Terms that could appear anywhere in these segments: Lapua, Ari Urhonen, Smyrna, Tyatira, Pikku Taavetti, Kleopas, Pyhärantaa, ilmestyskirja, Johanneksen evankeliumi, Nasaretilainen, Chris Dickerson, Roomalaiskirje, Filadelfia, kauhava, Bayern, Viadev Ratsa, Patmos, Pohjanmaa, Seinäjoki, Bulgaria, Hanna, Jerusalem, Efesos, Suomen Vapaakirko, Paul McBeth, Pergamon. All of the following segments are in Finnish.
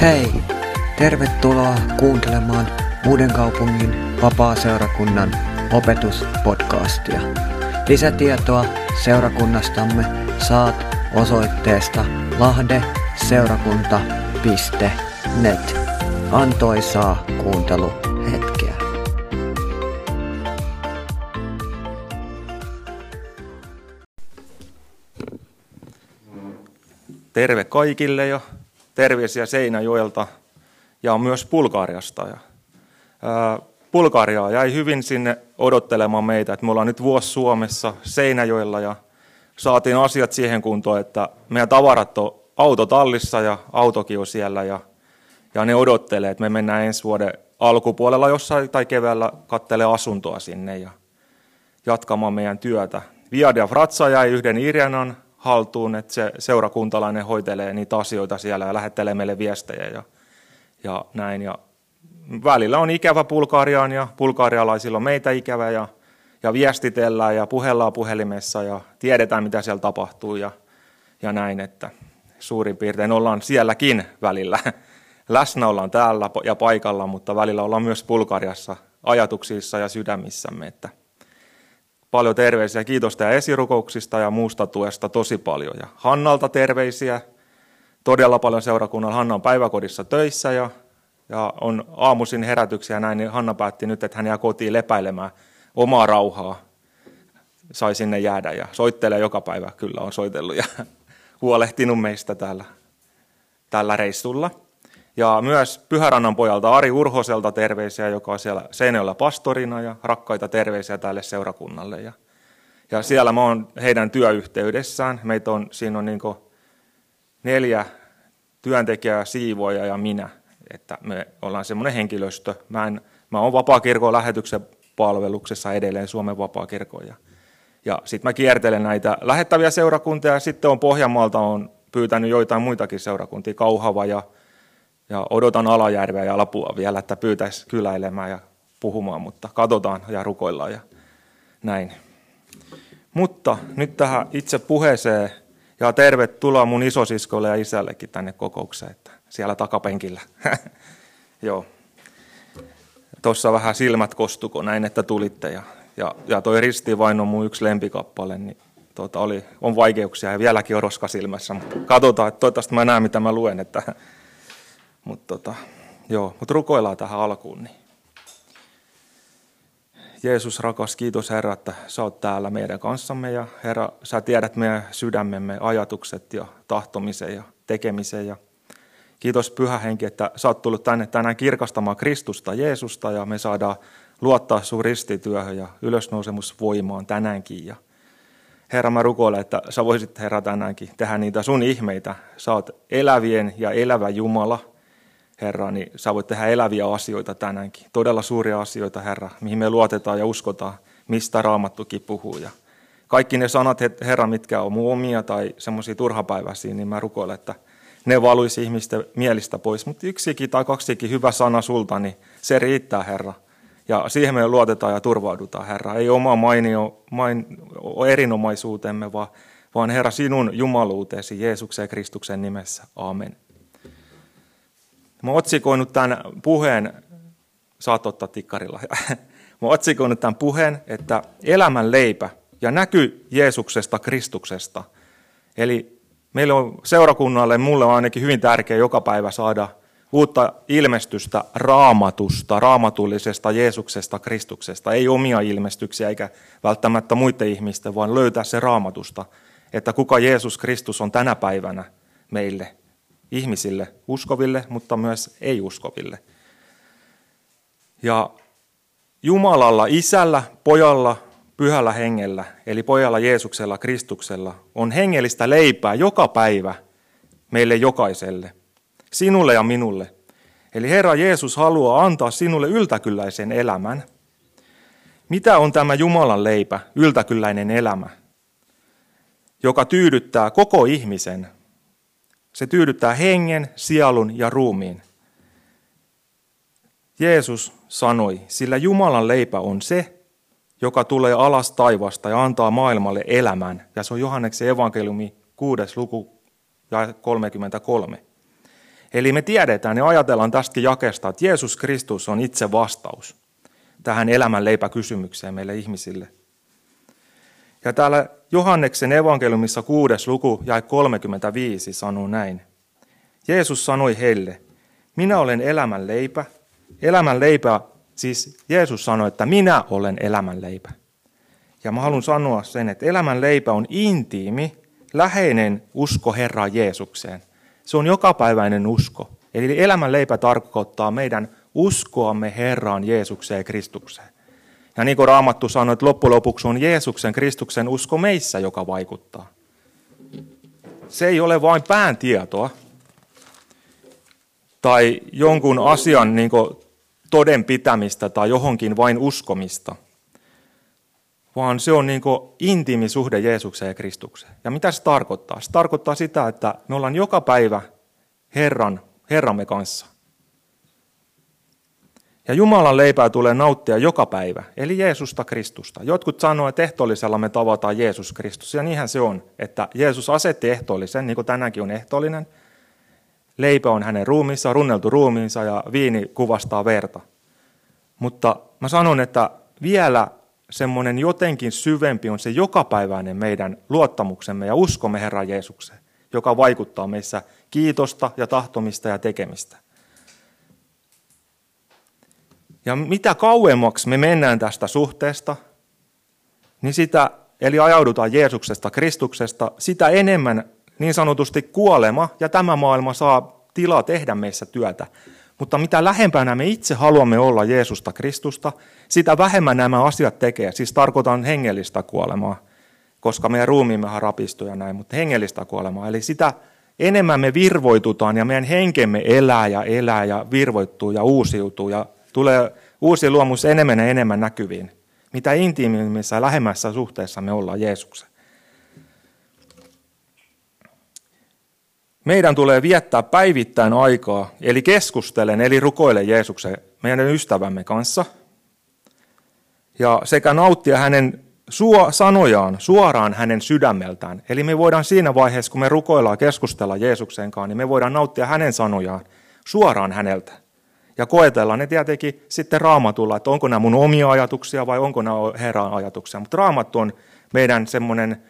Hei! Tervetuloa kuuntelemaan Uudenkaupungin Vapaaseurakunnan opetuspodcastia. Lisätietoa seurakunnastamme saat osoitteesta lahdeseurakunta.net. Antoisaa kuunteluhetkeä. Terve kaikille ja terveisiä Seinäjoelta ja myös Bulgariasta. Bulgaria jäi hyvin sinne odottelemaan meitä, että me ollaan nyt vuosi Suomessa Seinäjoella ja saatiin asiat siihen kuntoon, että meidän tavarat on autotallissa ja autokin on siellä ja ne odottelee, että me mennään ensi vuoden alkupuolella jossain tai keväällä kattelee asuntoa sinne ja jatkamaan meidän työtä. Viadev Ratsa jäi yhden Irjanan haltuun, että se seurakuntalainen hoitelee niitä asioita siellä ja lähettelee meille viestejä ja näin. Ja välillä on ikävä Bulgariaan ja bulgarialaisilla on meitä ikävä ja viestitellään ja puhellaan puhelimessa ja tiedetään, mitä siellä tapahtuu ja näin, että suurin piirtein ollaan sielläkin välillä. Läsnä ollaan täällä ja paikalla, mutta välillä ollaan myös Bulgariassa ajatuksissa ja sydämissämme, että paljon terveisiä, kiitos teidän esirukouksista ja muusta tuesta tosi paljon. Ja Hannalta terveisiä, todella paljon seurakunnan. Hanna on päiväkodissa töissä ja on aamuisin herätyksiä näin, niin Hanna päätti nyt, että hän jää kotiin lepäilemään omaa rauhaa. Sai sinne jäädä ja soittelee joka päivä, kyllä on soitellut ja huolehtinut meistä tällä reissulla. Ja myös Pyhärannan pojalta Ari Urhoselta terveisiä, joka on siellä Seineolla pastorina ja rakkaita terveisiä tälle seurakunnalle. Ja siellä mä oon heidän työyhteydessään. Siinä on niin kuin 4 työntekijää, siivoja ja minä. Että me ollaan semmoinen henkilöstö. Mä oon Vapaakirkon lähetyksen palveluksessa edelleen Suomen Vapaakirkon. Ja sitten mä kiertelen näitä lähettäviä seurakuntia ja sitten on Pohjanmaalta on pyytänyt joitain muitakin seurakuntia, Kauhava ja odotan Alajärveä ja Lapua vielä, että pyytäisi kyläilemään ja puhumaan, mutta katsotaan ja rukoillaan ja näin. Mutta nyt tähän itse puheeseen ja tervetuloa mun isosiskolle ja isällekin tänne kokoukseen, että siellä takapenkillä. Joo. Tuossa vähän silmät kostuko näin, että tulitte ja toi Ristivaino on mun yksi lempikappale, niin on vaikeuksia ja vieläkin on roska silmässä, mutta katsotaan, että toivottavasti mä näen mitä mä luen, että Mutta rukoillaan tähän alkuun. Niin. Jeesus rakas, kiitos Herra, että sä oot täällä meidän kanssamme. Ja Herra, sä tiedät meidän sydämemme ajatukset ja tahtomisen ja tekemisen. Ja kiitos Pyhä Henki, että sä oot tullut tänne tänään kirkastamaan Kristusta Jeesusta. Ja me saadaan luottaa sun ristityöhön ja ylösnousemusvoimaan tänäänkin. Ja Herra, mä rukoilen, että sä voisit Herra tänäänkin tehdä niitä sun ihmeitä. Sä oot elävien ja elävä Jumala. Herra, niin sä voit tehdä eläviä asioita tänäänkin, todella suuria asioita, Herra, mihin me luotetaan ja uskotaan, mistä Raamattukin puhuu. Ja kaikki ne sanat, Herra, mitkä on mun omia tai semmoisia turhapäiväisiä, niin mä rukoilen, että ne valuisi ihmisten mielistä pois. Mutta yksikin tai kaksikin hyvä sana sulta, niin se riittää, Herra. Ja siihen me luotetaan ja turvaudutaan, Herra. Ei oma erinomaisuutemme, vaan Herra, sinun jumaluutesi Jeesuksen ja Kristuksen nimessä. Aamen. Mä oon otsikoinut tämän puheen, saat ottaa tikkarilla, että elämän leipä ja näky Jeesuksesta, Kristuksesta. Eli meillä on seurakunnalle, mulle on ainakin hyvin tärkeää joka päivä saada uutta ilmestystä Raamatusta, raamatullisesta Jeesuksesta, Kristuksesta. Ei omia ilmestyksiä eikä välttämättä muiden ihmisten, vaan löytää se Raamatusta, että kuka Jeesus Kristus on tänä päivänä meille. Ihmisille, uskoville, mutta myös ei-uskoville. Ja Jumalalla, Isällä, Pojalla, Pyhällä Hengellä, eli Pojalla, Jeesuksella, Kristuksella, on hengellistä leipää joka päivä meille jokaiselle, sinulle ja minulle. Eli Herra Jeesus haluaa antaa sinulle yltäkylläisen elämän. Mitä on tämä Jumalan leipä, yltäkylläinen elämä, joka tyydyttää koko ihmisen? Se tyydyttää hengen, sielun ja ruumiin. Jeesus sanoi, sillä Jumalan leipä on se, joka tulee alas taivasta ja antaa maailmalle elämän. Ja se on Johanneksen evankeliumi 6. luku, jae 33. Eli me tiedetään ja ajatellaan tästäkin jakeesta, että Jeesus Kristus on itse vastaus tähän elämän leipäkysymykseen meille ihmisille. Ja täällä Johanneksen evankeliumissa 6. luku jae 35 sanoo näin. Jeesus sanoi heille, minä olen elämän leipä. Elämän leipä, siis Jeesus sanoi, että minä olen elämän leipä. Ja mä haluan sanoa sen, että elämän leipä on intiimi, läheinen usko Herraan Jeesukseen. Se on jokapäiväinen usko. Eli elämän leipä tarkoittaa meidän uskoamme Herraan Jeesukseen ja Kristukseen. Ja niin kuin Raamattu sanoi, että loppujen lopuksi on Jeesuksen, Kristuksen usko meissä, joka vaikuttaa. Se ei ole vain pääntietoa tai jonkun asian niin kuin todenpitämistä tai johonkin vain uskomista, vaan se on niin kuin intiimi suhde Jeesukseen ja Kristukseen. Ja mitä se tarkoittaa? Se tarkoittaa sitä, että me ollaan joka päivä Herramme kanssa. Ja Jumalan leipää tulee nauttia joka päivä, eli Jeesusta Kristusta. Jotkut sanoo, että ehtoollisella me tavataan Jeesus Kristus, ja niinhän se on, että Jeesus asetti ehtoollisen, niin kuin tänäänkin on ehtoollinen. Leipä on hänen ruumiinsa, runneltu ruumiinsa, ja viini kuvastaa verta. Mutta mä sanon, että vielä semmoinen jotenkin syvempi on se jokapäiväinen meidän luottamuksemme ja uskomme Herran Jeesukseen, joka vaikuttaa meissä kiitosta ja tahtomista ja tekemistä. Ja mitä kauemmaksi me mennään tästä suhteesta, niin sitä, eli ajaudutaan Jeesuksesta, Kristuksesta, sitä enemmän niin sanotusti kuolema ja tämä maailma saa tilaa tehdä meissä työtä. Mutta mitä lähempänä me itse haluamme olla Jeesusta, Kristusta, sitä vähemmän nämä asiat tekee. Siis tarkoitan hengellistä kuolemaa, koska meidän ruumiimme rapistuu ja näin, mutta hengellistä kuolemaa. Eli sitä enemmän me virvoitutaan ja meidän henkemme elää ja virvoittuu ja uusiutuu ja tulee uusi luomus enemmän ja enemmän näkyviin, mitä intiimimmissä ja lähemmässä suhteessa me ollaan Jeesuksen. Meidän tulee viettää päivittäin aikaa, eli keskustelen, eli rukoile Jeesuksen meidän ystävämme kanssa, ja sekä nauttia hänen sanojaan suoraan hänen sydämeltään. Eli me voidaan siinä vaiheessa, kun me rukoillaan keskustella Jeesuksen kanssa, niin me voidaan nauttia hänen sanojaan suoraan häneltä. Ja koetellaan ne tietenkin sitten Raamatulla, että onko nämä mun omia ajatuksia vai onko nämä Herran ajatuksia. Mutta Raamattu on meidän semmoinen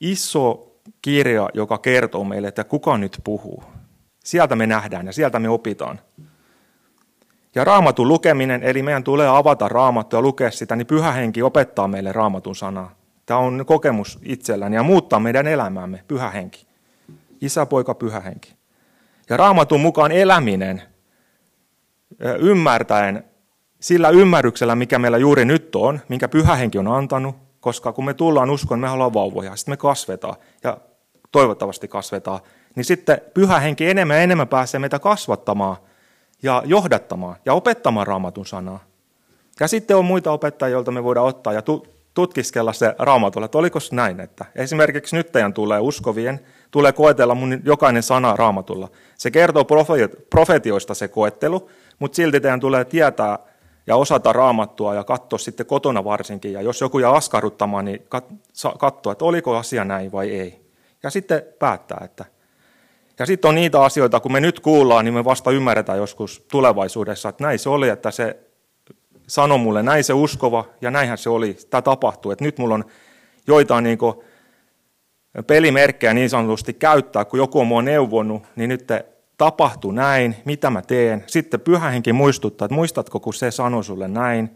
iso kirja, joka kertoo meille, että kuka nyt puhuu. Sieltä me nähdään ja sieltä me opitaan. Ja Raamatun lukeminen, eli meidän tulee avata Raamattu ja lukea sitä, niin Pyhä Henki opettaa meille Raamatun sanaa. Tämä on kokemus itselläni ja muuttaa meidän elämäämme, Pyhä Henki. Isä, Poika, Pyhä Henki. Ja Raamatun mukaan eläminen. Ymmärtäen sillä ymmärryksellä, mikä meillä juuri nyt on, minkä Pyhä Henki on antanut, koska kun me tullaan uskoon, me ollaan vauvoja, sitten me kasvetaan ja toivottavasti kasvetaan, niin sitten Pyhä Henki enemmän ja enemmän pääsee meitä kasvattamaan ja johdattamaan ja opettamaan Raamatun sanaa. Ja sitten on muita opettajia, joilta me voidaan ottaa ja tutkiskella se Raamatulla, että oliko se näin, että esimerkiksi nyt teidän tulee uskovien, tulee koetella mun jokainen sana Raamatulla. Se kertoo profetioista se koettelu, mutta silti teidän tulee tietää ja osata Raamattua ja katsoa sitten kotona varsinkin. Ja jos joku jää askarruttamaan, niin katsoa, että oliko asia näin vai ei. Ja sitten päättää, että. Ja sitten on niitä asioita, kun me nyt kuullaan, niin me vasta ymmärretään joskus tulevaisuudessa, että näin se oli, että se sanoi mulle, näin se uskova ja näinhän se oli. Tämä tapahtuu, että nyt mulla on joitain niin kuin pelimerkkejä niin sanotusti käyttää, kun joku on mua neuvonut, niin nyt tapahtuu näin, mitä mä teen. Sitten Pyhä Henki muistuttaa, että muistatko, kun se sanoi sulle näin,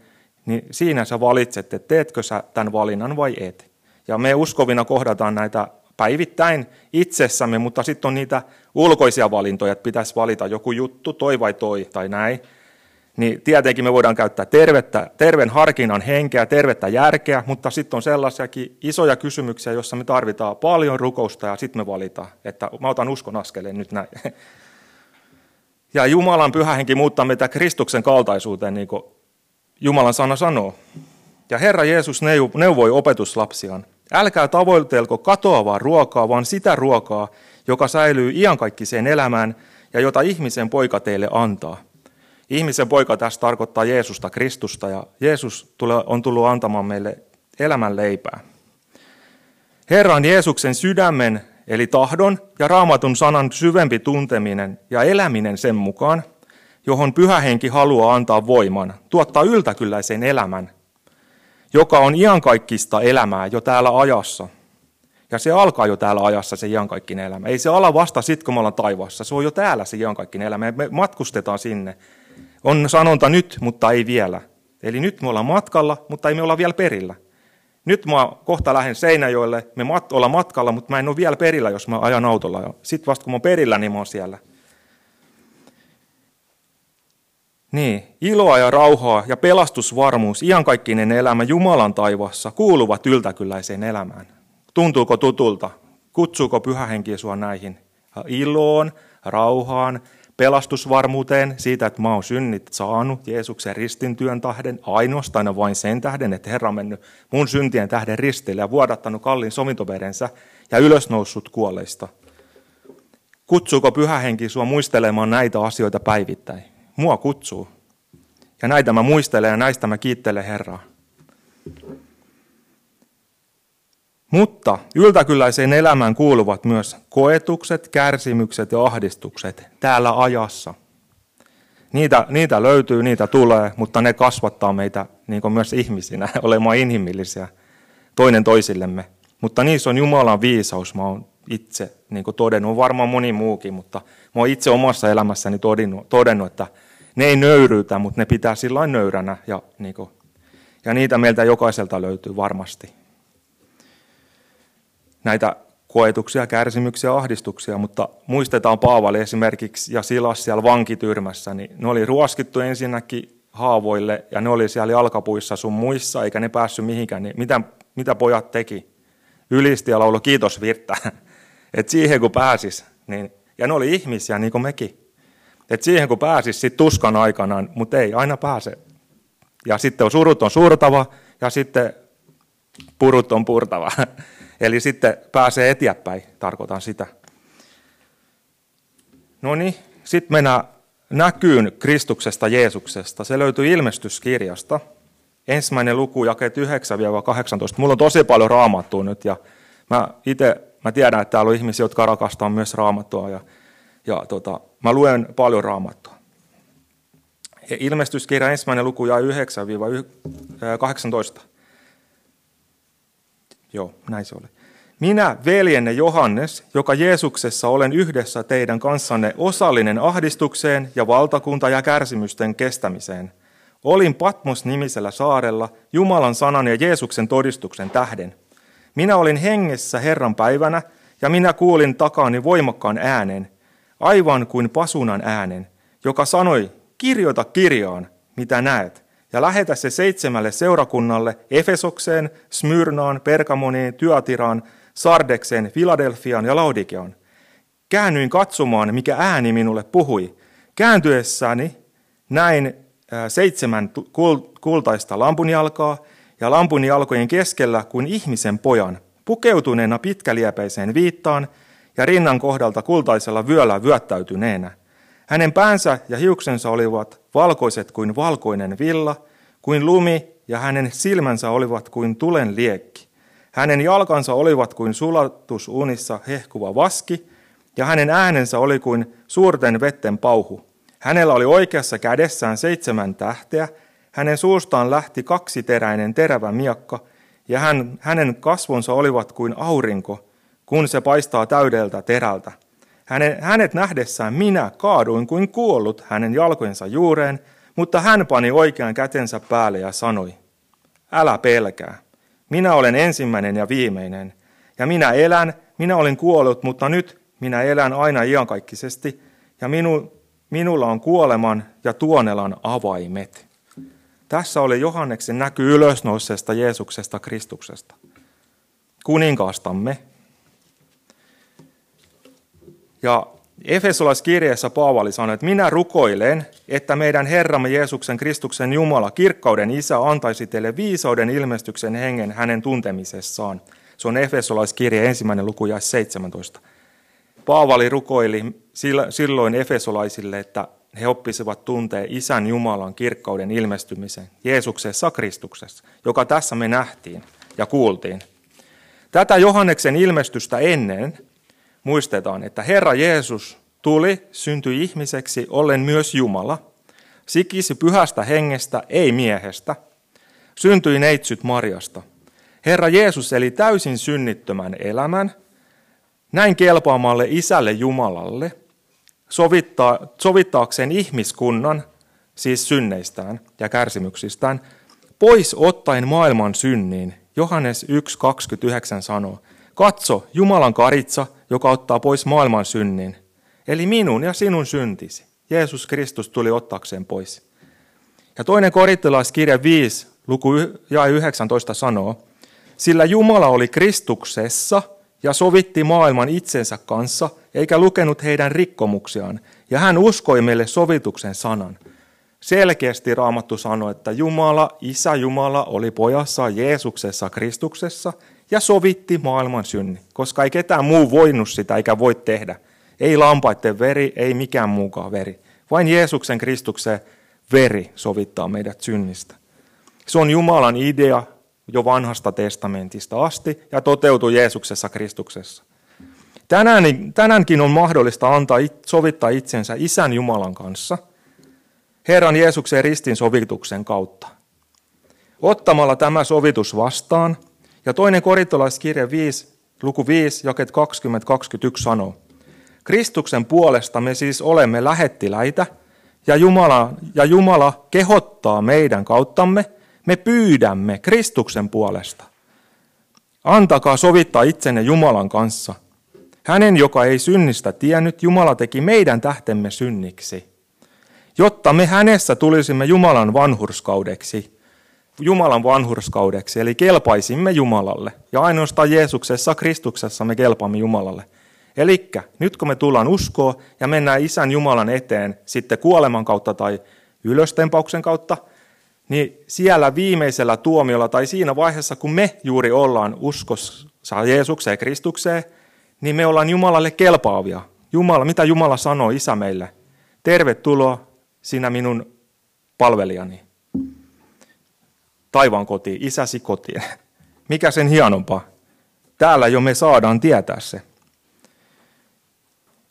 niin siinä sä valitset, että teetkö sä tämän valinnan vai et. Ja me uskovina kohdataan näitä päivittäin itsessämme, mutta sitten on niitä ulkoisia valintoja, että pitäisi valita joku juttu, toi vai toi tai näin. Niin tietenkin me voidaan käyttää terveen harkinnan henkeä, tervettä järkeä, mutta sitten on sellaisiakin isoja kysymyksiä, joissa me tarvitaan paljon rukousta ja sitten me valitaan, että mä otan uskon askeleen nyt näin. Ja Jumalan Pyhä Henki muuttaa meitä Kristuksen kaltaisuuteen, niin kuin Jumalan sana sanoo. Ja Herra Jeesus neuvoi opetuslapsiaan. Älkää tavoitelko katoavaa ruokaa, vaan sitä ruokaa, joka säilyy iankaikkiseen elämään ja jota ihmisen poika teille antaa. Ihmisen poika tässä tarkoittaa Jeesusta, Kristusta, ja Jeesus on tullut antamaan meille elämän leipää. Herran Jeesuksen sydämen eli tahdon ja Raamatun sanan syvempi tunteminen ja eläminen sen mukaan, johon Pyhä Henki haluaa antaa voiman, tuottaa yltäkylläisen elämän, joka on iankaikkista elämää jo täällä ajassa. Ja se alkaa jo täällä ajassa, se iankaikkinen elämä. Ei se ala vasta sitten, kun me ollaan taivaassa. Se on jo täällä se iankaikkinen elämä. Me matkustetaan sinne. On sanonta nyt, mutta ei vielä. Eli nyt me ollaan matkalla, mutta ei me olla vielä perillä. Nyt mä kohta lähden Seinäjoelle, me ollaan matkalla, mutta mä en ole vielä perillä, jos mä ajan autolla. Sitten vasta kun mä oon perillä, niin mä oon siellä. Niin, iloa ja rauhaa ja pelastusvarmuus, iankaikkinen elämä Jumalan taivaassa kuuluvat yltäkylläiseen elämään. Tuntuuko tutulta? Kutsuuko Pyhä Henki sua näihin? Iloon, rauhaan, pelastusvarmuuteen siitä, että mä oon synnit saanut Jeesuksen ristintyön tähden, ainoastaan vain sen tähden, että Herra on mennyt mun syntien tähden ristille ja vuodattanut kalliin sovintoverensä ja ylösnoussut kuolleista. Kutsuuko Pyhä Henki sua muistelemaan näitä asioita päivittäin? Mua kutsuu. Ja näitä mä muistelen ja näistä mä kiittelen Herraa. Mutta yltäkylläiseen elämään kuuluvat myös koetukset, kärsimykset ja ahdistukset täällä ajassa. Niitä löytyy, niitä tulee, mutta ne kasvattaa meitä niin kuin myös ihmisinä, olemaan inhimillisiä toinen toisillemme. Mutta niissä on Jumalan viisaus. Mä oon itse niin kuin todennut, varmaan moni muukin, mutta mä oon itse omassa elämässäni todennut, että ne ei nöyryytä, mutta ne pitää sillain nöyränä ja niitä meiltä jokaiselta löytyy varmasti. Näitä koetuksia, kärsimyksiä, ahdistuksia, mutta muistetaan Paavali esimerkiksi ja Silas siellä vankityrmässä, niin ne oli ruoskittu ensinnäkin haavoille ja ne oli siellä jalkapuissa sun muissa, eikä ne päässyt mihinkään, niin mitä pojat teki? Ylisti ja lauloi kiitosvirttä, että siihen kun pääsis, niin, ja ne oli ihmisiä niin kuin mekin, että siihen kun pääsis sit tuskan aikanaan, mutta ei aina pääse. Ja sitten surut on surtava ja sitten purut on purtava. Eli sitten pääsee eteenpäin, tarkoitan sitä. No niin, sitten mennään näkyyn Kristuksesta, Jeesuksesta. Se löytyy ilmestyskirjasta. 1. luku, jakeet 9-18. Mulla on tosi paljon raamattua nyt ja mä tiedän, että täällä on ihmisiä, jotka rakastaa myös raamattua ja mä luen paljon raamattua. Ilmestyskirja 1. luku, jae 9-18. Joo, näin se oli. Minä, veljenne Johannes, joka Jeesuksessa olen yhdessä teidän kanssanne osallinen ahdistukseen ja valtakunta- ja kärsimysten kestämiseen. Olin Patmos-nimisellä saarella Jumalan sanan ja Jeesuksen todistuksen tähden. Minä olin hengessä Herran päivänä ja minä kuulin takaani voimakkaan äänen, aivan kuin pasunan äänen, joka sanoi, kirjoita kirjaan, mitä näet. Ja lähetä se 7 seurakunnalle, Efesokseen, Smyrnaan, Pergamoniin, Tyatiraan, Sardekseen, Filadelfiaan ja Laodikeaan. Käännyin katsomaan, mikä ääni minulle puhui. Kääntyessäni näin 7 kultaista lampunjalkaa ja lampunjalkojen keskellä kuin ihmisen pojan, pukeutuneena pitkäliepäiseen viittaan ja rinnan kohdalta kultaisella vyöllä vyöttäytyneenä. Hänen päänsä ja hiuksensa olivat valkoiset kuin valkoinen villa, kuin lumi, ja hänen silmänsä olivat kuin tulen liekki. Hänen jalkansa olivat kuin sulatusunissa hehkuva vaski, ja hänen äänensä oli kuin suurten vetten pauhu. Hänellä oli oikeassa kädessään 7 tähteä, hänen suustaan lähti 2-teräinen terävä miekka, ja hänen kasvonsa olivat kuin aurinko, kun se paistaa täydeltä terältä. Hänet nähdessään minä kaaduin kuin kuollut hänen jalkojensa juureen, mutta hän pani oikean kätensä päälle ja sanoi, älä pelkää, minä olen ensimmäinen ja viimeinen, ja minä elän, minä olen kuollut, mutta nyt minä elän aina iankaikkisesti, ja minulla on kuoleman ja tuonelan avaimet. Tässä oli Johanneksen näky ylösnouseesta Jeesuksesta Kristuksesta, kuninkaastamme. Ja Efesolaiskirjassa Paavali sanoi, että minä rukoilen, että meidän Herramme Jeesuksen Kristuksen Jumala, kirkkauden Isä, antaisi teille viisauden ilmestyksen hengen hänen tuntemisessaan. Se on Efesolaiskirja 1. luku ja 17. Paavali rukoili silloin efesolaisille, että he oppisivat tuntea Isän Jumalan kirkkauden ilmestymisen Jeesuksessa Kristuksessa, joka tässä me nähtiin ja kuultiin. Tätä Johanneksen ilmestystä ennen muistetaan, että Herra Jeesus tuli, syntyi ihmiseksi, ollen myös Jumala, sikisi pyhästä hengestä, ei miehestä, syntyi neitsyt Marjasta. Herra Jeesus eli täysin synnittömän elämän, näin kelpaamalle Isälle Jumalalle, sovittaakseen ihmiskunnan, siis synneistään ja kärsimyksistään, pois ottaen maailman synnin. Johannes 1.29 sanoo, katso Jumalan karitsa, joka ottaa pois maailman synnin, eli minun ja sinun syntisi. Jeesus Kristus tuli ottaakseen pois. Ja 2. Korintalaiskirja 5, luku 19 sanoo, sillä Jumala oli Kristuksessa ja sovitti maailman itsensä kanssa, eikä lukenut heidän rikkomuksiaan, ja hän uskoi meille sovituksen sanan. Selkeästi Raamattu sanoi, että Jumala, Isä Jumala, oli pojassaan Jeesuksessa Kristuksessa ja sovitti maailman synni, koska ei ketään muu voinut sitä eikä voi tehdä. Ei lampaiden veri, ei mikään muukaan veri. Vain Jeesuksen Kristuksen veri sovittaa meidät synnistä. Se on Jumalan idea jo vanhasta testamentista asti ja toteutui Jeesuksessa Kristuksessa. Tänäänkin on mahdollista sovittaa itsensä Isän Jumalan kanssa Herran Jeesuksen ristin sovituksen kautta. Ottamalla tämä sovitus vastaan, ja 2. Korintalaiskirja 5, luku 5, jakeet 20-21 sanoo, Kristuksen puolesta me siis olemme lähettiläitä, ja Jumala kehottaa meidän kauttamme, me pyydämme Kristuksen puolesta. Antakaa sovittaa itsenne Jumalan kanssa. Hänen, joka ei synnistä tiennyt, Jumala teki meidän tähtemme synniksi, jotta me hänessä tulisimme Jumalan vanhurskaudeksi, eli kelpaisimme Jumalalle. Ja ainoastaan Jeesuksessa, Kristuksessa me kelpaamme Jumalalle. Eli nyt kun me tullaan uskoon ja mennään Isän Jumalan eteen sitten kuoleman kautta tai ylöstempauksen kautta, niin siellä viimeisellä tuomiolla tai siinä vaiheessa, kun me juuri ollaan uskossa Jeesukseen ja Kristukseen, niin me ollaan Jumalalle kelpaavia. Jumala, mitä Jumala sanoo Isä meille? Tervetuloa sinä minun palvelijani taivaan kotiin, Isäsi kotiin. Mikä sen hienompaa? Täällä jo me saadaan tietää se.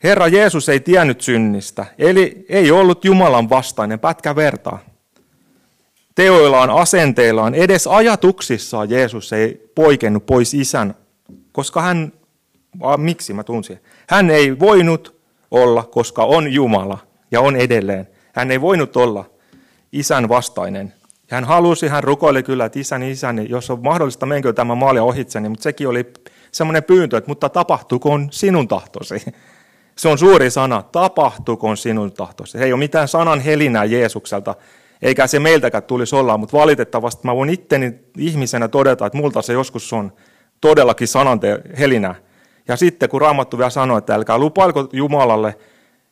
Herra Jeesus ei tiennyt synnistä, eli ei ollut Jumalan vastainen pätkä vertaa. Teoillaan, asenteillaan, edes ajatuksissaan Jeesus ei poikennut pois Isän, koska hän ei voinut olla, koska on Jumala ja on edelleen. Hän ei voinut olla Isän vastainen. Hän halusi, hän rukoili kyllä, että isäni, jos on mahdollista, menkö tämä maalia ohitseni, mutta sekin oli semmoinen pyyntö, että mutta tapahtukoon sinun tahtosi. Se on suuri sana, tapahtukoon sinun tahtosi. Ei ole mitään sanan helinää Jeesukselta, eikä se meiltäkään tulisi olla, mutta valitettavasti mä voin itteni ihmisenä todeta, että multa se joskus on todellakin sanan helinää. Ja sitten kun Raamattu vielä sanoo, että älkää lupailko Jumalalle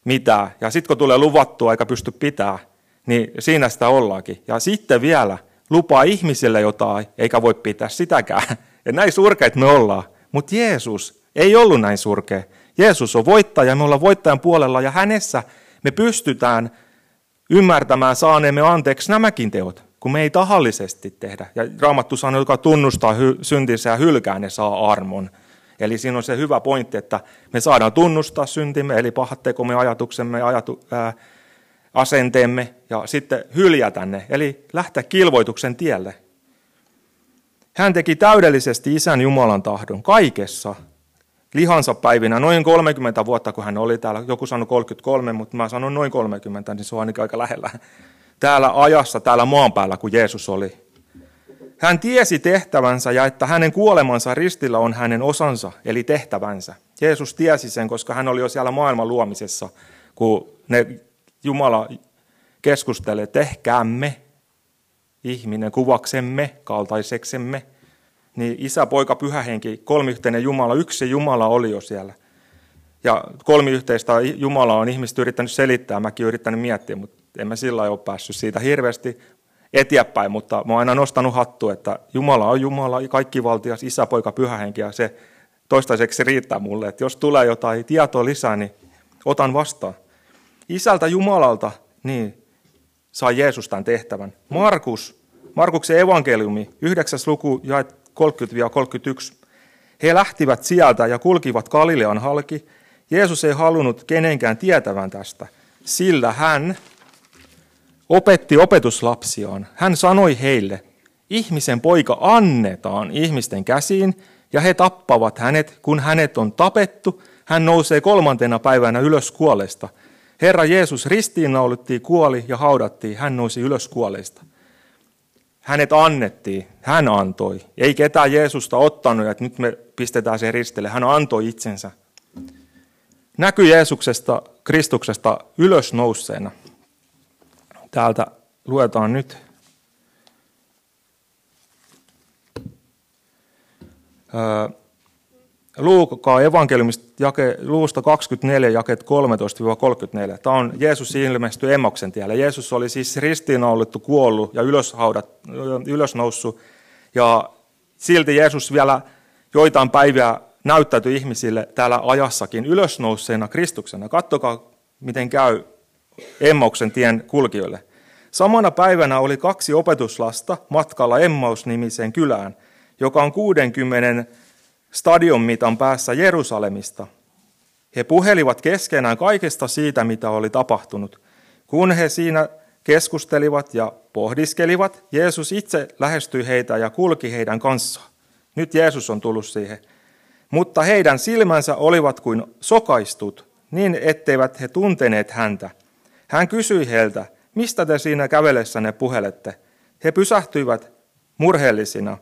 mitään, ja sitten kun tulee luvattua eikä pysty pitää, niin siinä sitä ollaankin. Ja sitten vielä lupaa ihmisille jotain, eikä voi pitää sitäkään. Ja näin surkeat me ollaan. Mutta Jeesus ei ollut näin surkea. Jeesus on voittaja, me ollaan voittajan puolella, ja hänessä me pystytään ymmärtämään saaneemme anteeksi nämäkin teot, kun me ei tahallisesti tehdä. Ja Raamattu sanoo, joka tunnustaa syntinsä ja hylkää, ne saa armon. Eli siinä on se hyvä pointti, että me saadaan tunnustaa syntimme, eli pahat tekomme, ajatuksemme, asenteemme, ja sitten hyljätä ne, eli lähteä kilvoituksen tielle. Hän teki täydellisesti Isän Jumalan tahdon kaikessa lihansa päivinä, noin 30 vuotta, kun hän oli täällä. Joku sanoi 33, mutta mä sanon noin 30, niin se on ainakin aika lähellä. Täällä ajassa, täällä maan päällä, kun Jeesus oli. Hän tiesi tehtävänsä ja että hänen kuolemansa ristillä on hänen osansa, eli tehtävänsä. Jeesus tiesi sen, koska hän oli jo siellä maailman luomisessa, kun Jumala keskustelee, tehkäämme ihminen kuvaksemme, kaltaiseksemme. Niin Isä, Poika, Pyhä Henki, kolmiyhteinen Jumala, yksi Jumala oli jo siellä. Ja kolmiyhteistä Jumalaa on ihmiset yrittänyt selittää, mäkin yrittänyt miettiä, mutta en mä sillä ole päässyt siitä hirveästi eteenpäin, mutta mä oon aina nostanut hattua, että Jumala on Jumala, kaikkivaltias, Isä, Poika, Pyhä Henki, ja se toistaiseksi riittää mulle, että jos tulee jotain tietoa lisää, niin otan vastaan. Isältä Jumalalta niin sai Jeesus tämän tehtävän. Markuksen evankeliumi, 9. luku, jae 30-31. He lähtivät sieltä ja kulkivat Galilean halki. Jeesus ei halunnut kenenkään tietävän tästä, sillä hän opetti opetuslapsiaan. Hän sanoi heille, ihmisen poika annetaan ihmisten käsiin ja he tappavat hänet. Kun hänet on tapettu, hän nousee 3. päivänä ylös kuolleista. Herra Jeesus ristiinnaulittiin, kuoli ja haudattiin. Hän nousi ylös kuolleista. Hänet annettiin, hän antoi. Ei ketään Jeesusta ottanut, että nyt me pistetään sen ristille. Hän antoi itsensä. Näky Jeesuksesta, Kristuksesta ylösnouseena. Täältä luetaan nyt. Luukkaan evankeliumista luvusta 24, jakeet 13-34. Tämä on Jeesus ilmestyi Emmauksen tiellä. Jeesus oli siis ristiinnaulittu, kuollut ja ylösnoussut. Ja silti Jeesus vielä joitain päiviä näyttäytyi ihmisille täällä ajassakin ylösnouseena Kristuksena. Katsokaa, miten käy Emmauksen tien kulkijoille. Samana päivänä oli 2 opetuslasta matkalla Emmaus-nimiseen kylään, joka on 60 stadionmitan päässä Jerusalemista. He puhelivat keskenään kaikesta siitä, mitä oli tapahtunut. Kun he siinä keskustelivat ja pohdiskelivat, Jeesus itse lähestyi heitä ja kulki heidän kanssaan. Nyt Jeesus on tullut siihen. Mutta heidän silmänsä olivat kuin sokaistut, niin etteivät he tunteneet häntä. Hän kysyi heiltä, mistä te siinä kävelessänne puhelette? He pysähtyivät murheellisina,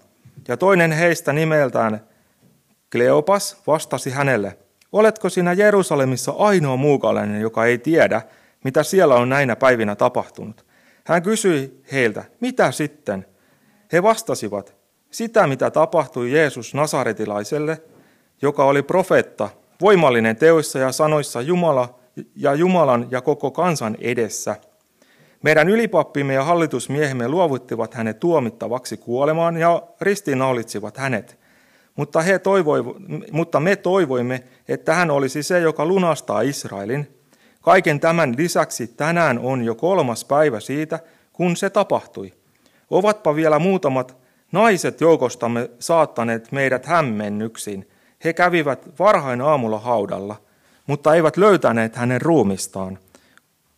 ja toinen heistä nimeltään Kleopas vastasi hänelle, oletko sinä Jerusalemissa ainoa muukalainen, joka ei tiedä, mitä siellä on näinä päivinä tapahtunut? Hän kysyi heiltä, mitä sitten? He vastasivat, sitä mitä tapahtui Jeesus nasaretilaiselle, joka oli profeetta, voimallinen teoissa ja sanoissa Jumalan ja koko kansan edessä. Meidän ylipappimme ja hallitusmiehemme luovuttivat hänet tuomittavaksi kuolemaan ja ristiinnaulitsivat hänet. Mutta me toivoimme, että hän olisi se, joka lunastaa Israelin. Kaiken tämän lisäksi tänään on jo 3. päivä siitä, kun se tapahtui. Ovatpa vielä muutamat naiset joukostamme saattaneet meidät hämmennyksiin. He kävivät varhain aamulla haudalla, mutta eivät löytäneet hänen ruumistaan.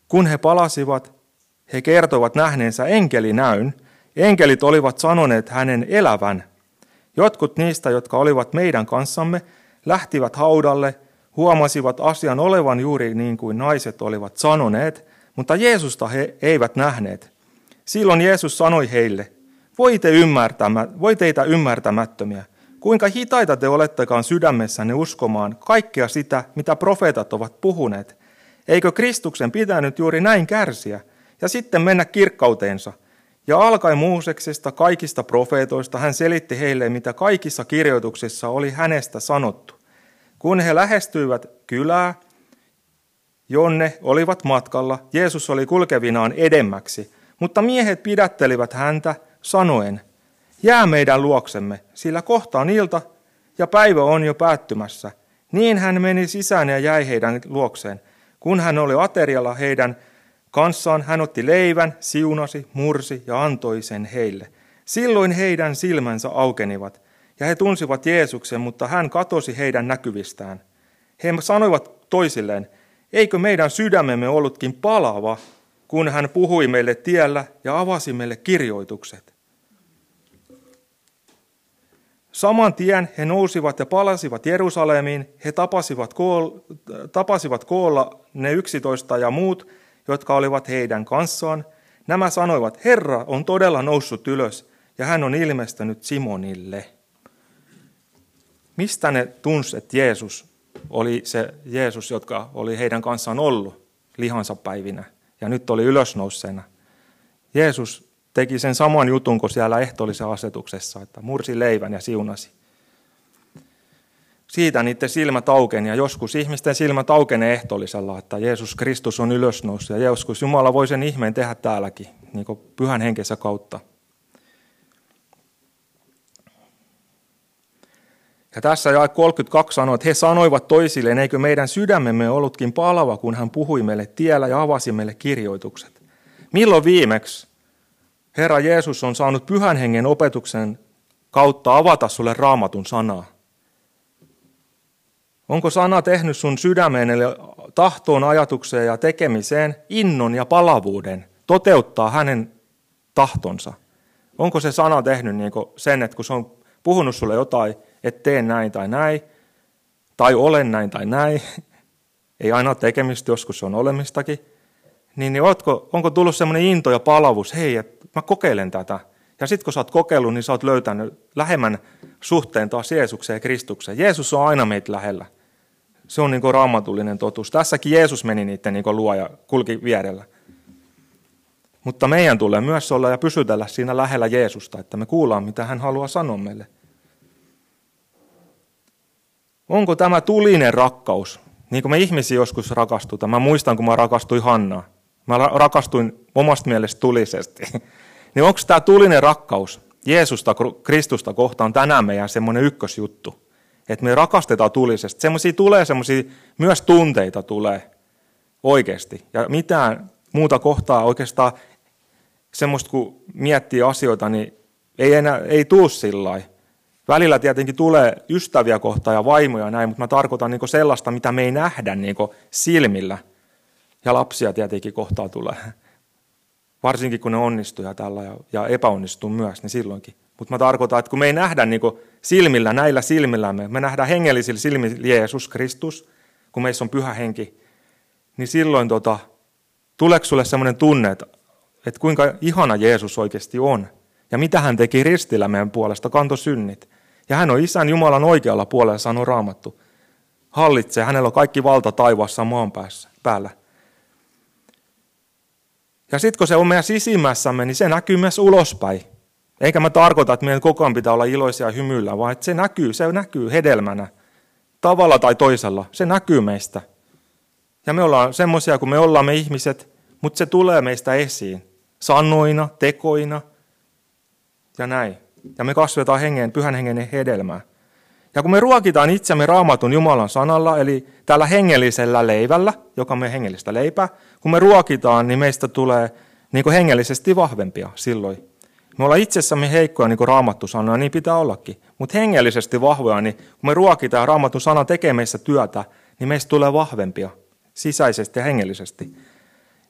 Kun he palasivat, he kertoivat nähneensä enkelinäyn. Enkelit olivat sanoneet hänen elävän. Jotkut niistä, jotka olivat meidän kanssamme, lähtivät haudalle, huomasivat asian olevan juuri niin kuin naiset olivat sanoneet, mutta Jeesusta he eivät nähneet. Silloin Jeesus sanoi heille, voi teitä ymmärtämättömiä, kuinka hitaita te olettekaan sydämessänne uskomaan kaikkea sitä, mitä profeetat ovat puhuneet. Eikö Kristuksen pitänyt juuri näin kärsiä ja sitten mennä kirkkauteensa? Ja alkaen Mooseksesta kaikista profeetoista hän selitti heille, mitä kaikissa kirjoituksissa oli hänestä sanottu. Kun he lähestyivät kylää, jonne olivat matkalla, Jeesus oli kulkevinaan edemmäksi, mutta miehet pidättelivät häntä sanoen, jää meidän luoksemme, sillä kohta on ilta ja päivä on jo päättymässä. Niin hän meni sisään ja jäi heidän luokseen. Kun hän oli aterialla heidän kanssaan, hän otti leivän, siunasi, mursi ja antoi sen heille. Silloin heidän silmänsä aukenivat, ja he tunsivat Jeesuksen, mutta hän katosi heidän näkyvistään. He sanoivat toisilleen, eikö meidän sydämemme ollutkin palava, kun hän puhui meille tiellä ja avasi meille kirjoitukset. Saman tien he nousivat ja palasivat Jerusalemiin, he tapasivat koolla ne 11 ja muut, jotka olivat heidän kanssaan. Nämä sanoivat, Herra on todella noussut ylös, ja hän on ilmestynyt Simonille. Mistä ne tunsi, että Jeesus oli se Jeesus, joka oli heidän kanssaan ollut lihansa päivinä, ja nyt oli ylösnouseena? Jeesus teki sen saman jutun kuin siellä ehtoollisen asetuksessa, että mursi leivän ja siunasi. Siitä niiden silmät aukeni, ja joskus ihmisten silmät aukenee ehtoollisella, että Jeesus Kristus on ylösnoussut, ja joskus Jumala voi sen ihmeen tehdä täälläkin, niin kuin Pyhän Henkensä kautta. Ja tässä jae 32 sanoo, että he sanoivat toisilleen, eikö meidän sydämemme ollutkin palava, kun hän puhui meille tiellä ja avasi meille kirjoitukset. Milloin viimeksi Herra Jeesus on saanut Pyhän Hengen opetuksen kautta avata sulle Raamatun sanaa? Onko sana tehnyt sun sydämeen, tahtoon, ajatukseen ja tekemiseen innon ja palavuuden toteuttaa hänen tahtonsa? Onko se sana tehnyt niin sen, että kun se on puhunut sulle jotain, että tee näin, tai olen näin tai näin, ei aina tekemistä, joskus se on olemistakin, niin onko tullut semmoinen into ja palavuus, hei, että mä kokeilen tätä. Ja sitten kun sä oot kokeillut, niin sä oot löytänyt lähemmän suhteen taas Jeesukseen ja Kristukseen. Jeesus on aina meitä lähellä. Se on niin kuin raamatullinen totuus. Tässäkin Jeesus meni niiden niin kuin luo ja kulki vierellä. Mutta meidän tulee myös olla ja pysytellä siinä lähellä Jeesusta, että me kuullaan, mitä hän haluaa sanoa meille. Onko tämä tulinen rakkaus? Niin kuin me ihmisiä joskus rakastutaan. Mä muistan, kun mä rakastuin Hannaa. Mä rakastuin omasta mielestä tulisesti. Niin onko tämä tulinen rakkaus Jeesusta, Kristusta kohtaan tänään meidän semmoinen ykkösjuttu? Että me rakastetaan tulisesti. Semmoisia tulee, myös tunteita tulee oikeasti. Ja mitään muuta kohtaa oikeastaan semmoista, kun miettii asioita, niin ei tule sillä lailla. Välillä tietenkin tulee ystäviä kohtaan ja vaimoja ja näin, mutta mä tarkoitan niin sellaista, mitä me ei nähdä niin silmillä. Ja lapsia tietenkin kohtaan tulee. Varsinkin kun ne onnistuu ja tällä ja epäonnistuu myös, niin silloinkin. Mutta mä tarkoitan, että kun me ei nähdä niin silmillä, näillä silmillämme, me nähdään hengellisillä silmillä Jeesus Kristus, kun meissä on pyhä henki, niin silloin tuleeko sulle sellainen tunne, että kuinka ihana Jeesus oikeasti on. Ja mitä hän teki ristillä meidän puolesta, kantoi synnit. Ja hän on Isän Jumalan oikealla puolella, sanoi Raamattu. Hallitsee, hänellä on kaikki valta taivaassa maan päällä. Ja sitten kun se on meidän sisimmässämme, niin se näkyy myös ulospäin. Eikä mä tarkoita, että meidän koko ajan pitää olla iloisia ja hymyillä, vaan että se näkyy hedelmänä. Tavalla tai toisella, se näkyy meistä. Ja me ollaan semmoisia, kun me ollaan me ihmiset, mutta se tulee meistä esiin. Sanoina, tekoina. Ja näin. Ja me kasvetaan pyhän hengen hedelmää. Ja kun me ruokitaan itsemme Raamatun Jumalan sanalla, eli tällä hengellisellä leivällä, joka on hengellistä leipää, kun me ruokitaan, niin meistä tulee niin kuin hengellisesti vahvempia silloin. Me ollaan itsessämme heikkoja, niin kuin Raamattu sanoo, niin pitää ollakin. Mutta hengellisesti vahvoja, niin kun me ruokitaan ja Raamatun sana tekee meissä työtä, niin meistä tulee vahvempia sisäisesti ja hengellisesti.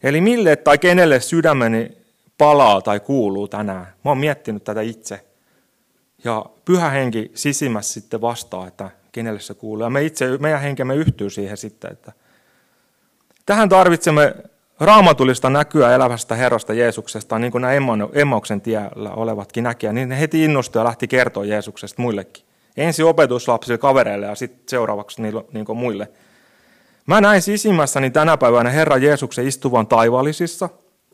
Eli mille tai kenelle sydämeni palaa tai kuuluu tänään. Mä oon miettinyt tätä itse. Ja pyhä henki sisimmässä sitten vastaa, että kenelle se kuuluu. Ja meidän henkemme yhtyy siihen sitten. Että tähän tarvitsemme raamatullista näkyä elävästä Herrasta Jeesuksesta, niin kuin nämä Emmauksen tiellä olevatkin näkijät. Niin ne heti innostui ja lähti kertoa Jeesuksesta muillekin. Ensin opetuslapsille, kavereille ja sitten seuraavaksi niin kuin muille. Mä näin sisimmässäni tänä päivänä Herra Jeesuksen istuvan taivaallisissa,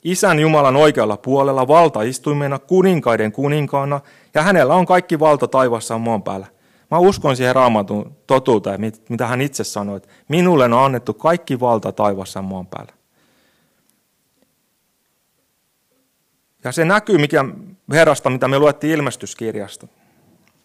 Isän Jumalan oikealla puolella valtaistuimena kuninkaiden kuninkaana, ja hänellä on kaikki valta taivassaan maan päällä. Mä uskon siihen Raamatun totuuteen, mitä hän itse sanoi, että minulle on annettu kaikki valta taivassaan maan päällä. Ja se näkyy Herrasta, mitä me luettiin ilmestyskirjasta.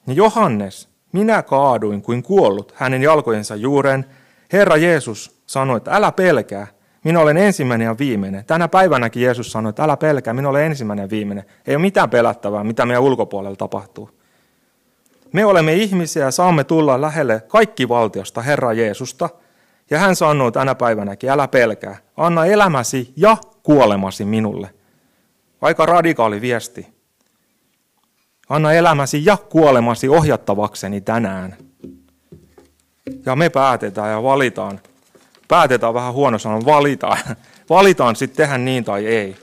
Johannes, minä kaaduin kuin kuollut hänen jalkojensa juureen. Herra Jeesus sanoi, että älä pelkää. Minä olen ensimmäinen ja viimeinen. Tänä päivänäkin Jeesus sanoi, että älä pelkää, minä olen ensimmäinen ja viimeinen. Ei ole mitään pelättävää, mitä meidän ulkopuolella tapahtuu. Me olemme ihmisiä ja saamme tulla lähelle kaikki valtiosta Herra Jeesusta. Ja hän sanoo tänä päivänäkin, älä pelkää, anna elämäsi ja kuolemasi minulle. Aika radikaali viesti. Anna elämäsi ja kuolemasi ohjattavakseni tänään. Ja me päätetään ja valitaan. Päätetään vähän huono sanon, valitaan. Valitaan sitten tehdä niin tai ei.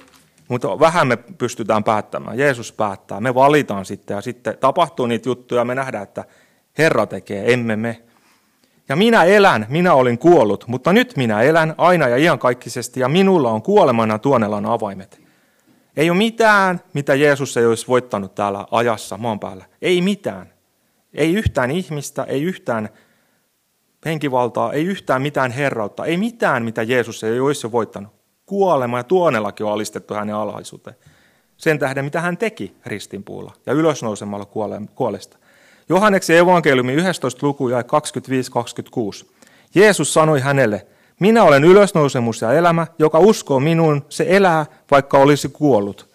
Mutta vähän me pystytään päättämään. Jeesus päättää. Me valitaan sitten ja sitten tapahtuu niitä juttuja. Me nähdään, että Herra tekee, emme me. Ja minä elän, minä olin kuollut, mutta nyt minä elän aina ja iankaikkisesti. Ja minulla on kuoleman ja tuonelan avaimet. Ei ole mitään, mitä Jeesus ei olisi voittanut täällä ajassa maan päällä. Ei mitään. Ei yhtään ihmistä, ei yhtään henkivaltaa, ei yhtään mitään herrautta, ei mitään, mitä Jeesus ei olisi jo voittanut. Kuolema ja tuonellakin on alistettu hänen alaisuuteen. Sen tähden, mitä hän teki ristinpuulla ja ylösnousemalla kuolesta. Johanneksen evankeliumi 11. luku ja 25-26. Jeesus sanoi hänelle, minä olen ylösnousemus ja elämä, joka uskoo minuun, se elää, vaikka olisi kuollut.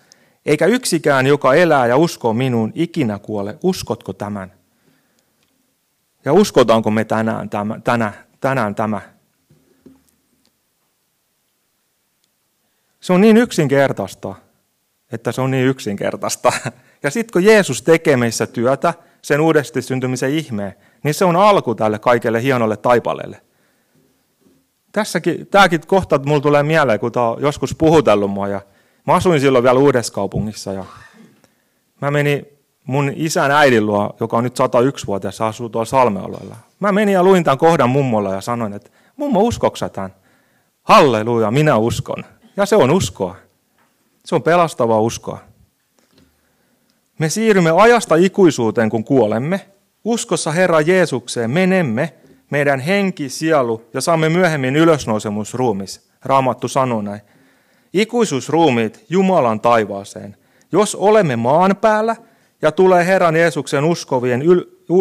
Eikä yksikään, joka elää ja uskoo minuun, ikinä kuole. Uskotko tämän? Ja uskotaanko me tänään tämä? Se on niin yksinkertaista, että se on niin yksinkertaista. Ja sitten kun Jeesus tekee meissä työtä, sen uudesti syntymisen ihmeen, niin se on alku tälle kaikelle hienolle taipaleelle. Tämäkin kohta mulla tulee mieleen, kun tämä on joskus puhutellut mua. Ja mä asuin silloin vielä Uudessakaupungissa. Ja mä menin mun isän äidin luo, joka on nyt 101-vuotias, asuu tuolla Salmealueella. Mä menin ja luin tämän kohdan mummolla ja sanoin, että mummo, uskoksa tämän? Halleluja, minä uskon. Ja se on uskoa. Se on pelastavaa uskoa. Me siirrymme ajasta ikuisuuteen, kun kuolemme. Uskossa Herra Jeesukseen menemme, meidän henki, sielu ja saamme myöhemmin ylösnousemusruumis. Raamattu sanoo näin. Ikuisuusruumiit Jumalan taivaaseen. Jos olemme maan päällä ja tulee Herran Jeesuksen uskovien,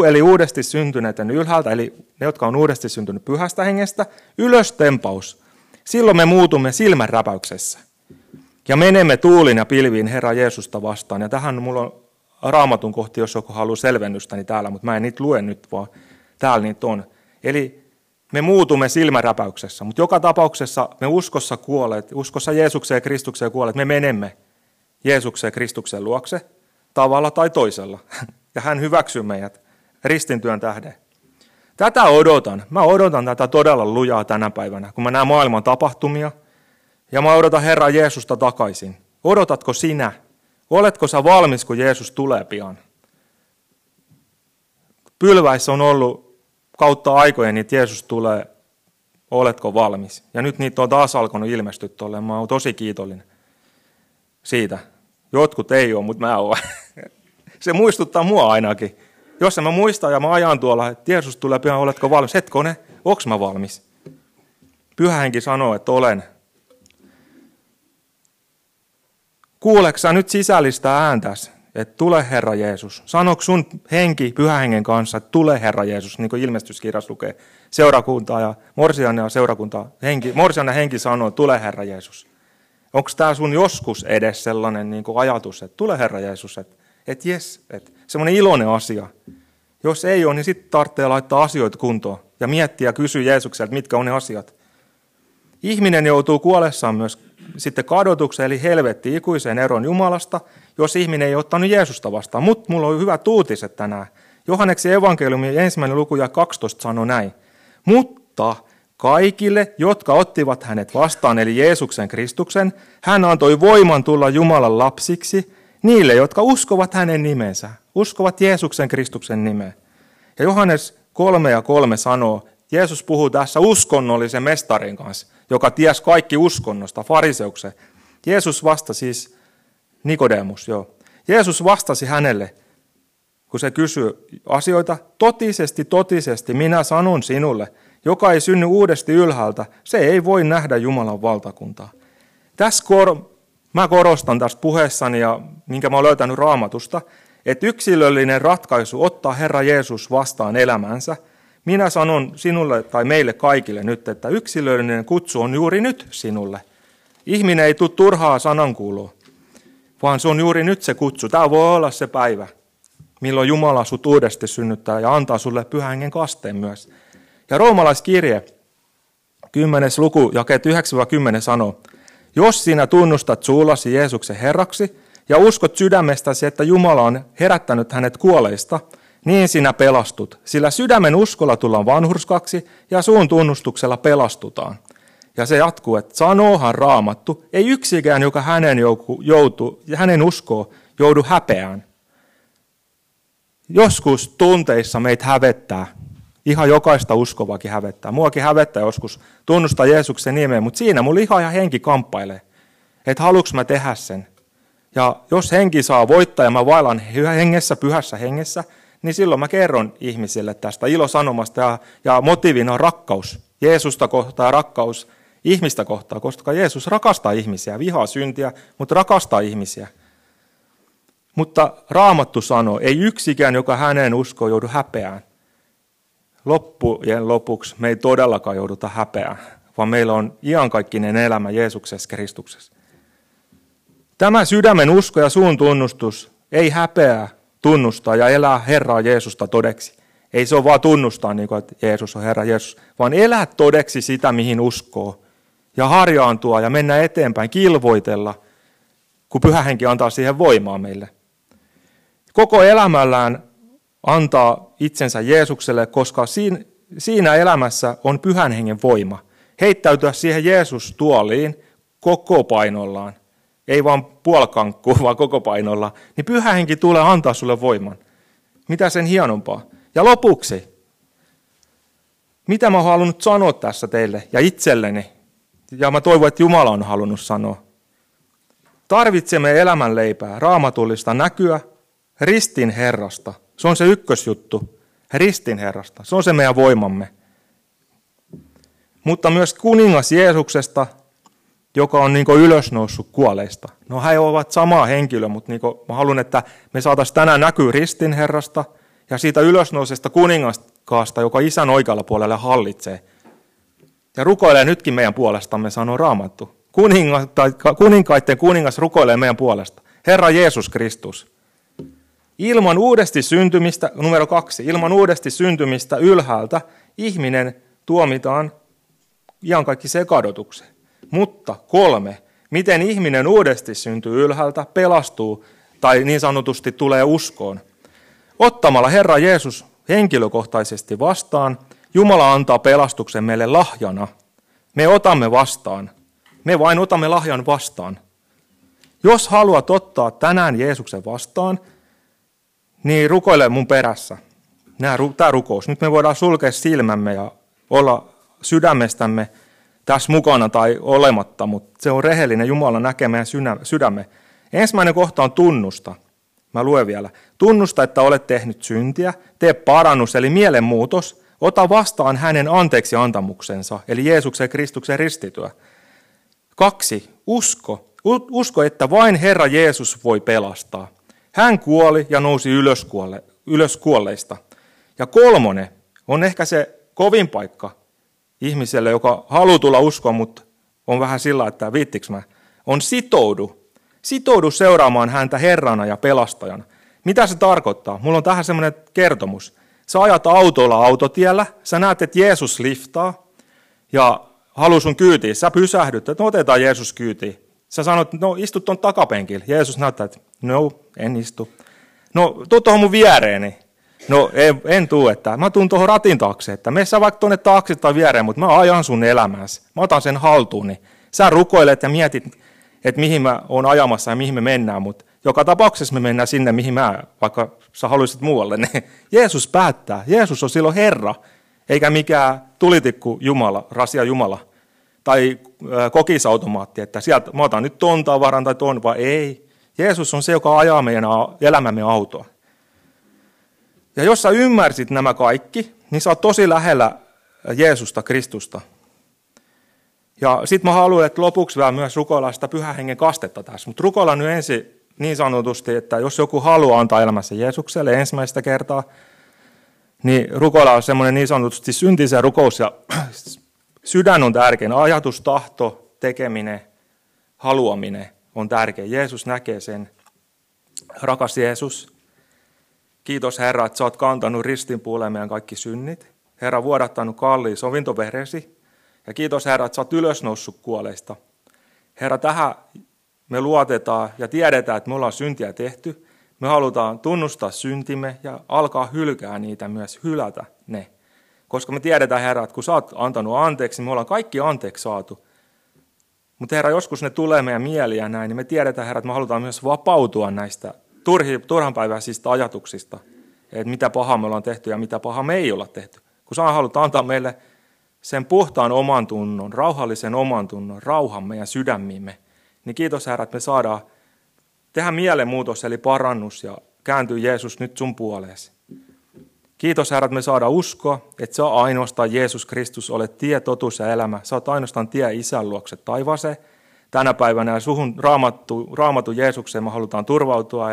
eli uudesti syntyneiden ylhäältä, eli ne, jotka on uudesti syntynyt pyhästä hengestä, ylöstempaus. Silloin me muutumme silmänräpäyksessä. Ja menemme tuulin ja pilviin Herra Jeesusta vastaan. Ja tähän mulla on Raamatun kohti, jos joku haluaa selvennystä, niin täällä, mutta mä en niitä lue nyt, vaan täällä niitä on. Eli me muutumme silmänräpäyksessä, mutta joka tapauksessa me uskossa kuolet, uskossa Jeesukseen ja Kristukseen kuolet, me menemme Jeesukseen ja Kristuksen luokse tavalla tai toisella. Ja hän hyväksyy meidät ristintyön tähden. Tätä odotan. Mä odotan tätä todella lujaa tänä päivänä, kun mä näen maailman tapahtumia. Ja mä odotan Herraa Jeesusta takaisin. Odotatko sinä? Oletko sä valmis, kun Jeesus tulee pian? Pylväissä on ollut kautta aikojen, että Jeesus tulee, oletko valmis? Ja nyt niitä on taas alkanut ilmestyä tuolle. Mä oon tosi kiitollinen siitä. Jotkut ei ole, mutta mä oon. Se muistuttaa mua ainakin. Jos en mä muista ja mä ajan tuolla, että Jeesus tulee pian, oletko valmis? Hetkone, onks mä valmis? Pyhä Henki sanoo, että olen. Kuuleksä nyt sisällistä ääntäs, että tule Herra Jeesus. Sanoks sun henki pyhähengen kanssa, että tule Herra Jeesus, niin kuin ilmestyskirjassa lukee. Seurakuntaa ja Morsian ja henki sanoo, tule Herra Jeesus. Onko tämä sun joskus edes sellainen niin kuin ajatus, että tule Herra Jeesus, että jes, että semmoinen iloinen asia. Jos ei ole, niin sitten tarvitsee laittaa asioita kuntoon ja miettiä ja kysyä Jeesukselta, mitkä on ne asiat. Ihminen joutuu kuolessaan myös sitten kadotukseen, eli helvettiin ikuiseen eroon Jumalasta, jos ihminen ei ottanut Jeesusta vastaan. Mutta mulla on hyvät uutiset tänään. Johanneksen evankeliumi 1. luku ja 12 sanoo näin. Mutta kaikille, jotka ottivat hänet vastaan, eli Jeesuksen Kristuksen, hän antoi voiman tulla Jumalan lapsiksi niille, jotka uskovat hänen nimensä, uskovat Jeesuksen Kristuksen nimeen. Ja Johannes 3:3 sanoo, Jeesus puhuu tässä uskonnollisen mestarin kanssa, joka tiesi kaikki uskonnosta, fariseuksen. Jeesus vastasi hänelle, kun se kysyi asioita, totisesti, minä sanon sinulle, joka ei synny uudesti ylhäältä, se ei voi nähdä Jumalan valtakuntaa. Mä korostan tässä puheessani, ja minkä mä olen löytänyt Raamatusta, että yksilöllinen ratkaisu ottaa Herra Jeesus vastaan elämänsä. Minä sanon sinulle tai meille kaikille nyt, että yksilöllinen kutsu on juuri nyt sinulle. Ihminen ei tule turhaa sanankuulua, vaan se on juuri nyt se kutsu. Tämä voi olla se päivä, milloin Jumala sut uudesti synnyttää ja antaa sulle Pyhän Hengen kasteen myös. Ja Roomalaiskirje 10. luku jakeet 9-10 sanoo, jos sinä tunnustat suullasi Jeesuksen Herraksi ja uskot sydämestäsi, että Jumala on herättänyt hänet kuolleista, niin sinä pelastut, sillä sydämen uskolla tullaan vanhurskaksi ja suun tunnustuksella pelastutaan. Ja se jatkuu, että sanoohan Raamattu, ei yksikään, joka hänen uskoo, joudu häpeään. Joskus tunteissa meitä hävettää. Ihan jokaista uskovakin hävettää. Muakin hävettää joskus tunnustaa Jeesuksen nimeen, mutta siinä mun liha ja henki kamppailee, että haluanko mä tehdä sen. Ja jos henki saa voittaa ja mä vaellan hengessä, pyhässä hengessä, niin silloin mä kerron ihmisille tästä ilosanomasta ja motiivina on rakkaus. Jeesusta kohtaa rakkaus ihmistä kohtaa, koska Jeesus rakastaa ihmisiä, vihaa syntiä, mutta rakastaa ihmisiä. Mutta Raamattu sanoo, ei yksikään, joka häneen uskoo, joudu häpeään. Loppujen lopuksi me ei todellakaan jouduta häpeään, vaan meillä on iankaikkinen elämä Jeesuksessa Kristuksessa. Tämä sydämen usko ja suun tunnustus ei häpeää tunnustaa ja elää Herraa Jeesusta todeksi. Ei se ole vaan tunnustaa, niin kuin, että Jeesus on Herra Jeesus, vaan elää todeksi sitä, mihin uskoo. Ja harjaantua ja mennä eteenpäin, kilvoitella, kun Pyhä Henki antaa siihen voimaa meille. Koko elämällään antaa itsensä Jeesukselle, koska siinä elämässä on Pyhän Hengen voima. Heittäytyä siihen Jeesus-tuoliin koko painollaan, ei vaan puolkankkuun, vaan koko painollaan, niin Pyhä Henki tulee antaa sulle voiman. Mitä sen hienompaa. Ja lopuksi, mitä mä oon halunnut sanoa tässä teille ja itselleni, ja mä toivon, että Jumala on halunnut sanoa. Tarvitsemme elämänleipää, raamatullista näkyä, ristin Herrasta. Se on se ykkösjuttu, ristin Herrasta. Se on se meidän voimamme. Mutta myös kuningas Jeesuksesta, joka on niin kuin ylösnoussut kuolleista. No he ovat sama henkilö, mutta niin kuin mä haluan, että me saataisiin tänään näkyä ristin Herrasta ja siitä ylösnousesta kuningaskaasta, joka Isän oikealla puolella hallitsee. Ja rukoilee nytkin meidän puolestamme, sanoo Raamattu. Kuninkaiden kuningas rukoilee meidän puolesta. Herra Jeesus Kristus. Ilman uudesti syntymistä, numero 2, ilman uudesti syntymistä ylhäältä ihminen tuomitaan iankaikkiseen kadotukseen. Mutta 3, miten ihminen uudesti syntyy ylhäältä, pelastuu tai niin sanotusti tulee uskoon. Ottamalla Herra Jeesus henkilökohtaisesti vastaan, Jumala antaa pelastuksen meille lahjana. Me otamme vastaan. Me vain otamme lahjan vastaan. Jos haluat ottaa tänään Jeesuksen vastaan, niin rukoile mun perässä. Tämä rukous. Nyt me voidaan sulkea silmämme ja olla sydämestämme tässä mukana tai olematta, mutta se on rehellinen. Jumala näkee meidän sydämme. Ensimmäinen kohta on tunnusta. Mä luen vielä. Tunnusta, että olet tehnyt syntiä. Tee parannus, eli mielenmuutos. Ota vastaan hänen anteeksiantamuksensa, eli Jeesuksen Kristuksen ristityä. 2. Usko, että vain Herra Jeesus voi pelastaa. Hän kuoli ja nousi ylös kuolleista. Ja 3. on ehkä se kovin paikka ihmiselle, joka haluaa tulla uskoon, mutta on vähän sillä, että viittiks mä, on sitoudu. Sitoudu seuraamaan häntä Herrana ja pelastajana. Mitä se tarkoittaa? Mulla on tähän semmoinen kertomus. Sä ajat autolla autotiellä, sä näet, että Jeesus liftaa ja haluaa sun kyytiin. Sä pysähdyt, että no otetaan Jeesus kyytiin. Sä sanot, no istu ton takapenkillä. Jeesus näyttää, että no, en istu. No, tuu tuohon mun viereeni. No, en tuu, että mä tuun tuohon ratin taakse, että mene sä vaikka tuonne taakse tai viereen, mutta mä ajan sun elämässä. Mä otan sen haltuuni. Sä rukoilet ja mietit, että mihin mä oon ajamassa ja mihin me mennään, mutta joka tapauksessa me mennään sinne, mihin mä, vaikka sä haluaisit muualle, niin Jeesus päättää. Jeesus on silloin Herra, eikä mikään tulitikku Jumala, rasia Jumala, tai kokisautomaatti, että sieltä mä otan nyt ton tavaran tai ton, vaan ei. Jeesus on se, joka ajaa meidän elämämme autoa. Ja jos sä ymmärsit nämä kaikki, niin sä oot tosi lähellä Jeesusta, Kristusta. Ja sit mä haluan, että lopuksi vielä myös rukoillaan sitä Pyhän Hengen kastetta tässä, mutta rukoillaan nyt ensin niin sanotusti, että jos joku haluaa antaa elämässä Jeesukselle ensimmäistä kertaa, niin rukoilla on semmoinen niin sanotusti syntisen rukous, ja sydän on tärkein. Ajatus, tahto, tekeminen, haluaminen on tärkein. Jeesus näkee sen. Rakas Jeesus, kiitos Herra, että sä oot kantanut ristin puoleen meidän kaikki synnit. Herra, vuodattanut kalliin sovintoveresi, ja kiitos Herra, että sä oot ylösnoussut kuoleista. Herra, tähän me luotetaan ja tiedetään, että me ollaan syntiä tehty. Me halutaan tunnustaa syntimme ja alkaa hylkää niitä myös, hylätä ne. Koska me tiedetään, Herra, että kun sä oot antanut anteeksi, me ollaan kaikki anteeksi saatu. Mutta Herra, joskus ne tulee meidän mieliä näin, niin me tiedetään, Herra, että me halutaan myös vapautua näistä turhanpäiväisistä ajatuksista. Että mitä pahaa me ollaan tehty ja mitä pahaa me ei olla tehty. Kun sä haluat antaa meille sen puhtaan oman tunnon, rauhallisen oman tunnon, rauhan meidän sydämiimme. Niin kiitos Herra, että me saadaan tehdä mielenmuutos eli parannus ja kääntyy Jeesus nyt sun puoleesi. Kiitos Herra, että me saadaan uskoa, että sä ainoastaan Jeesus Kristus olet tie, totuus ja elämä. Sä oot ainoastaan tie Isän luokse taivaaseen. Tänä päivänä ja suhun raamattu Jeesukseen me halutaan turvautua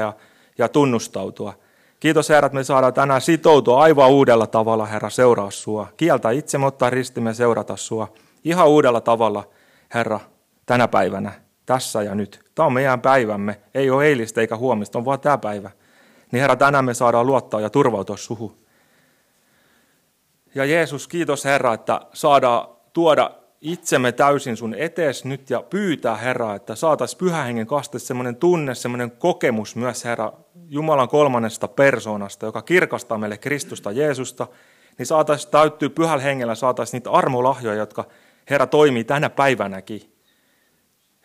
ja tunnustautua. Kiitos Herra, että me saadaan tänään sitoutua aivan uudella tavalla, Herra, seuraa sua. Kieltä itsemme, ottaa ristimme, seurata sua. Ihan uudella tavalla, Herra, tänä päivänä. Tässä ja nyt. Tämä on meidän päivämme. Ei ole eilistä eikä huomista, on vaan tämä päivä. Niin Herra, tänään me saadaan luottaa ja turvautua suhu. Ja Jeesus, kiitos Herra, että saadaan tuoda itsemme täysin sun etees nyt ja pyytää Herra, että saataisiin Pyhän Hengen kaste semmoinen tunne, semmoinen kokemus myös Herra Jumalan kolmannesta persoonasta, joka kirkastaa meille Kristusta Jeesusta, niin saataisiin täyttyä Pyhällä Hengellä, saataisiin niitä armolahjoja, jotka Herra toimii tänä päivänäkin.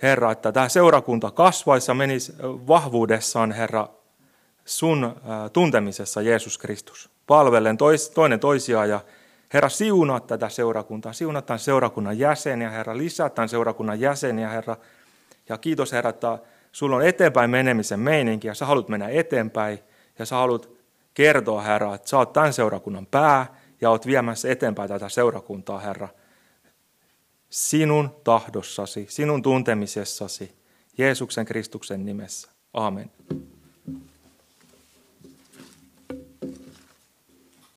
Herra, että tämä seurakunta kasvaisi ja menisi vahvuudessaan, Herra, sun tuntemisessa Jeesus Kristus. Palvellen toinen toisiaan ja Herra, siunaa tätä seurakuntaa, siunaa tämän seurakunnan jäseniä, Herra, lisää tämän seurakunnan jäseniä, Herra. Ja kiitos, Herra, että sulla on eteenpäin menemisen meininki ja sä haluat mennä eteenpäin ja sä haluat kertoa, Herra, että sä oot tämän seurakunnan pää ja oot viemässä eteenpäin tätä seurakuntaa, Herra. Sinun tahdossasi, sinun tuntemisessasi, Jeesuksen Kristuksen nimessä. Aamen.